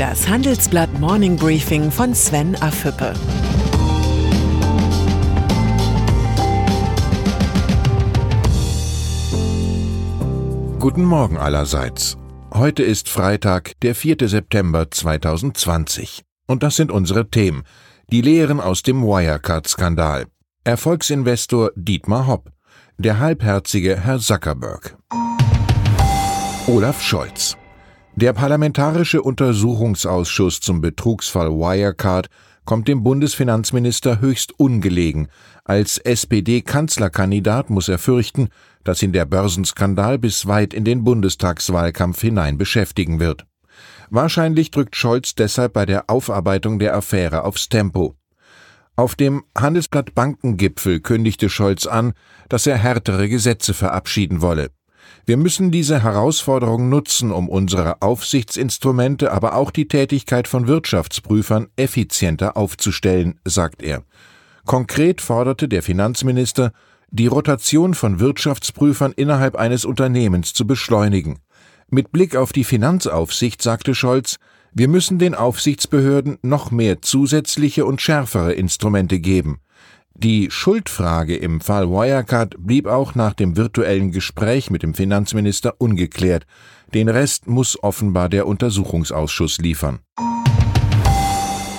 Das Handelsblatt Morning Briefing von Sven Afhüppe. Guten Morgen allerseits. Heute ist Freitag, der 4. September 2020. Und das sind unsere Themen. Die Lehren aus dem Wirecard-Skandal. Erfolgsinvestor Dietmar Hopp. Der halbherzige Herr Zuckerberg. Olaf Scholz. Der Parlamentarische Untersuchungsausschuss zum Betrugsfall Wirecard kommt dem Bundesfinanzminister höchst ungelegen. Als SPD-Kanzlerkandidat muss er fürchten, dass ihn der Börsenskandal bis weit in den Bundestagswahlkampf hinein beschäftigen wird. Wahrscheinlich drückt Scholz deshalb bei der Aufarbeitung der Affäre aufs Tempo. Auf dem Handelsblatt-Bankengipfel kündigte Scholz an, dass er härtere Gesetze verabschieden wolle. Wir müssen diese Herausforderung nutzen, um unsere Aufsichtsinstrumente, aber auch die Tätigkeit von Wirtschaftsprüfern effizienter aufzustellen, sagt er. Konkret forderte der Finanzminister, die Rotation von Wirtschaftsprüfern innerhalb eines Unternehmens zu beschleunigen. Mit Blick auf die Finanzaufsicht sagte Scholz, wir müssen den Aufsichtsbehörden noch mehr zusätzliche und schärfere Instrumente geben. Die Schuldfrage im Fall Wirecard blieb auch nach dem virtuellen Gespräch mit dem Finanzminister ungeklärt. Den Rest muss offenbar der Untersuchungsausschuss liefern.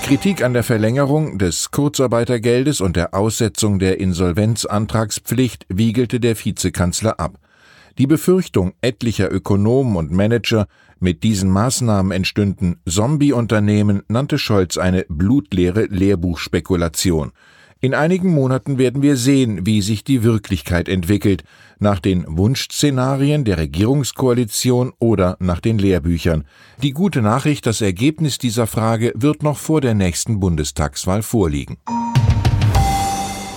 Kritik an der Verlängerung des Kurzarbeitergeldes und der Aussetzung der Insolvenzantragspflicht wiegelte der Vizekanzler ab. Die Befürchtung etlicher Ökonomen und Manager, mit diesen Maßnahmen entstünden Zombie-Unternehmen, nannte Scholz eine blutleere Lehrbuchspekulation. In einigen Monaten werden wir sehen, wie sich die Wirklichkeit entwickelt, nach den Wunschszenarien der Regierungskoalition oder nach den Lehrbüchern. Die gute Nachricht, das Ergebnis dieser Frage wird noch vor der nächsten Bundestagswahl vorliegen.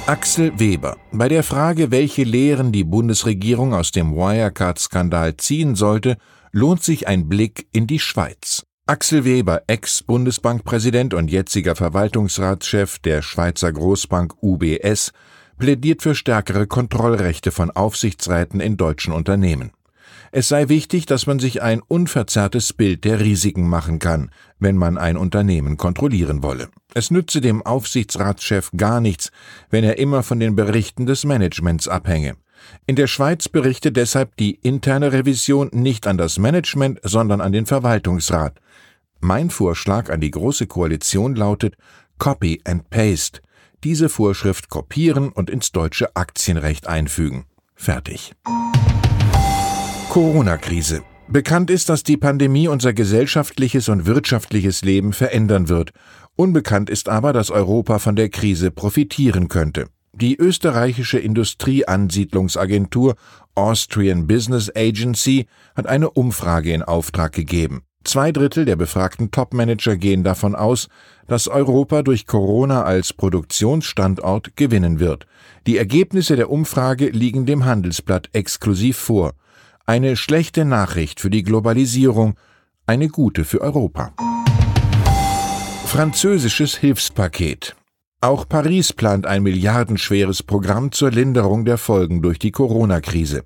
Axel Weber. Bei der Frage, welche Lehren die Bundesregierung aus dem Wirecard-Skandal ziehen sollte, lohnt sich ein Blick in die Schweiz. Axel Weber, Ex-Bundesbankpräsident und jetziger Verwaltungsratschef der Schweizer Großbank UBS, plädiert für stärkere Kontrollrechte von Aufsichtsräten in deutschen Unternehmen. Es sei wichtig, dass man sich ein unverzerrtes Bild der Risiken machen kann, wenn man ein Unternehmen kontrollieren wolle. Es nütze dem Aufsichtsratschef gar nichts, wenn er immer von den Berichten des Managements abhänge. In der Schweiz berichtet deshalb die interne Revision nicht an das Management, sondern an den Verwaltungsrat. Mein Vorschlag an die Große Koalition lautet Copy and Paste. Diese Vorschrift kopieren und ins deutsche Aktienrecht einfügen. Fertig. Corona-Krise. Bekannt ist, dass die Pandemie unser gesellschaftliches und wirtschaftliches Leben verändern wird. Unbekannt ist aber, dass Europa von der Krise profitieren könnte. Die österreichische Industrieansiedlungsagentur Austrian Business Agency hat eine Umfrage in Auftrag gegeben. 2/3 der befragten Topmanager gehen davon aus, dass Europa durch Corona als Produktionsstandort gewinnen wird. Die Ergebnisse der Umfrage liegen dem Handelsblatt exklusiv vor. Eine schlechte Nachricht für die Globalisierung, eine gute für Europa. Französisches Hilfspaket. Auch Paris plant ein milliardenschweres Programm zur Linderung der Folgen durch die Corona-Krise.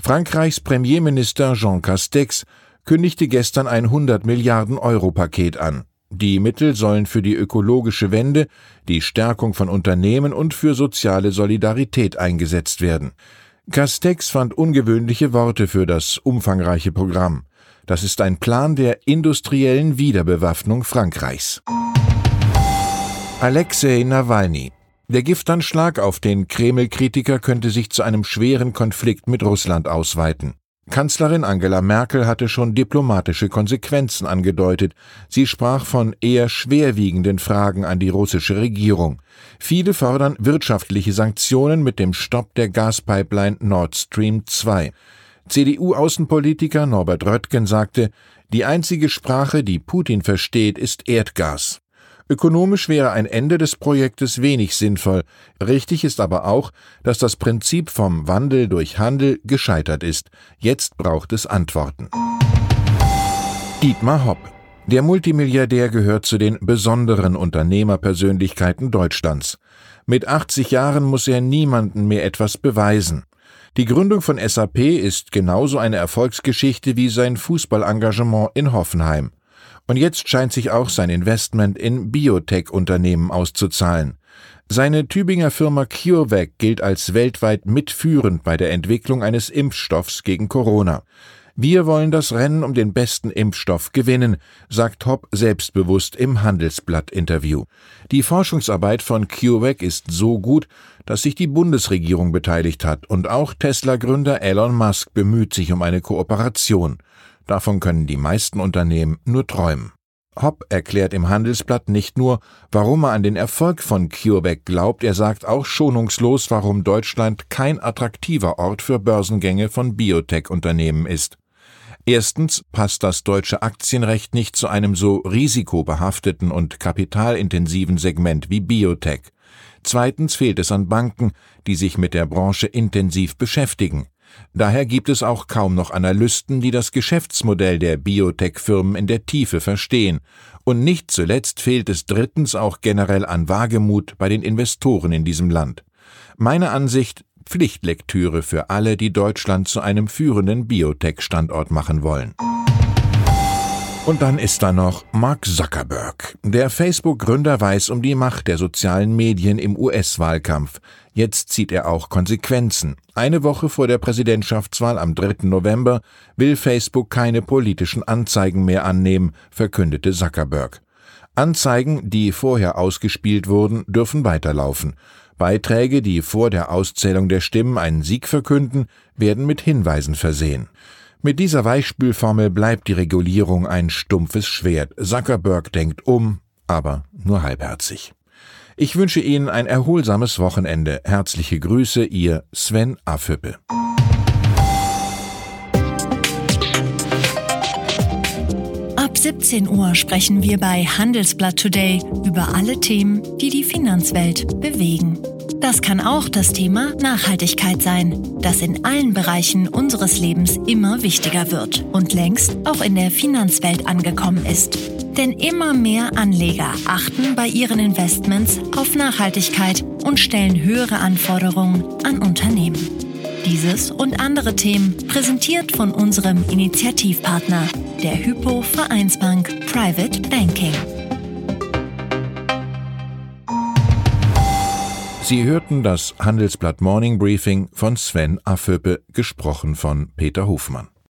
Frankreichs Premierminister Jean Castex kündigte gestern ein 100-Milliarden-Euro-Paket an. Die Mittel sollen für die ökologische Wende, die Stärkung von Unternehmen und für soziale Solidarität eingesetzt werden. Castex fand ungewöhnliche Worte für das umfangreiche Programm. Das ist ein Plan der industriellen Wiederbewaffnung Frankreichs. Alexej Nawalny. Der Giftanschlag auf den Kreml-Kritiker könnte sich zu einem schweren Konflikt mit Russland ausweiten. Kanzlerin Angela Merkel hatte schon diplomatische Konsequenzen angedeutet. Sie sprach von eher schwerwiegenden Fragen an die russische Regierung. Viele fordern wirtschaftliche Sanktionen mit dem Stopp der Gaspipeline Nord Stream 2. CDU-Außenpolitiker Norbert Röttgen sagte, die einzige Sprache, die Putin versteht, ist Erdgas. Ökonomisch wäre ein Ende des Projektes wenig sinnvoll. Richtig ist aber auch, dass das Prinzip vom Wandel durch Handel gescheitert ist. Jetzt braucht es Antworten. Dietmar Hopp. Der Multimilliardär gehört zu den besonderen Unternehmerpersönlichkeiten Deutschlands. Mit 80 Jahren muss er niemandem mehr etwas beweisen. Die Gründung von SAP ist genauso eine Erfolgsgeschichte wie sein Fußballengagement in Hoffenheim. Und jetzt scheint sich auch sein Investment in Biotech-Unternehmen auszuzahlen. Seine Tübinger Firma CureVac gilt als weltweit mitführend bei der Entwicklung eines Impfstoffs gegen Corona. Wir wollen das Rennen um den besten Impfstoff gewinnen, sagt Hopp selbstbewusst im Handelsblatt-Interview. Die Forschungsarbeit von CureVac ist so gut, dass sich die Bundesregierung beteiligt hat und auch Tesla-Gründer Elon Musk bemüht sich um eine Kooperation. Davon können die meisten Unternehmen nur träumen. Hopp erklärt im Handelsblatt nicht nur, warum er an den Erfolg von CureVac glaubt, er sagt auch schonungslos, warum Deutschland kein attraktiver Ort für Börsengänge von Biotech-Unternehmen ist. Erstens passt das deutsche Aktienrecht nicht zu einem so risikobehafteten und kapitalintensiven Segment wie Biotech. Zweitens fehlt es an Banken, die sich mit der Branche intensiv beschäftigen. Daher gibt es auch kaum noch Analysten, die das Geschäftsmodell der Biotech-Firmen in der Tiefe verstehen. Und nicht zuletzt fehlt es drittens auch generell an Wagemut bei den Investoren in diesem Land. Meine Ansicht: Pflichtlektüre für alle, die Deutschland zu einem führenden Biotech-Standort machen wollen. Und dann ist da noch Mark Zuckerberg. Der Facebook-Gründer weiß um die Macht der sozialen Medien im US-Wahlkampf. Jetzt zieht er auch Konsequenzen. Eine Woche vor der Präsidentschaftswahl am 3. November will Facebook keine politischen Anzeigen mehr annehmen, verkündete Zuckerberg. Anzeigen, die vorher ausgespielt wurden, dürfen weiterlaufen. Beiträge, die vor der Auszählung der Stimmen einen Sieg verkünden, werden mit Hinweisen versehen. Mit dieser Weichspülformel bleibt die Regulierung ein stumpfes Schwert. Zuckerberg denkt um, aber nur halbherzig. Ich wünsche Ihnen ein erholsames Wochenende. Herzliche Grüße, Ihr Sven Afhüppe. Ab 17 Uhr sprechen wir bei Handelsblatt Today über alle Themen, die die Finanzwelt bewegen. Das kann auch das Thema Nachhaltigkeit sein, das in allen Bereichen unseres Lebens immer wichtiger wird und längst auch in der Finanzwelt angekommen ist. Denn immer mehr Anleger achten bei ihren Investments auf Nachhaltigkeit und stellen höhere Anforderungen an Unternehmen. Dieses und andere Themen präsentiert von unserem Initiativpartner, der Hypo Vereinsbank Private Banking. Sie hörten das Handelsblatt Morning Briefing von Sven Afhüppe, gesprochen von Peter Hofmann.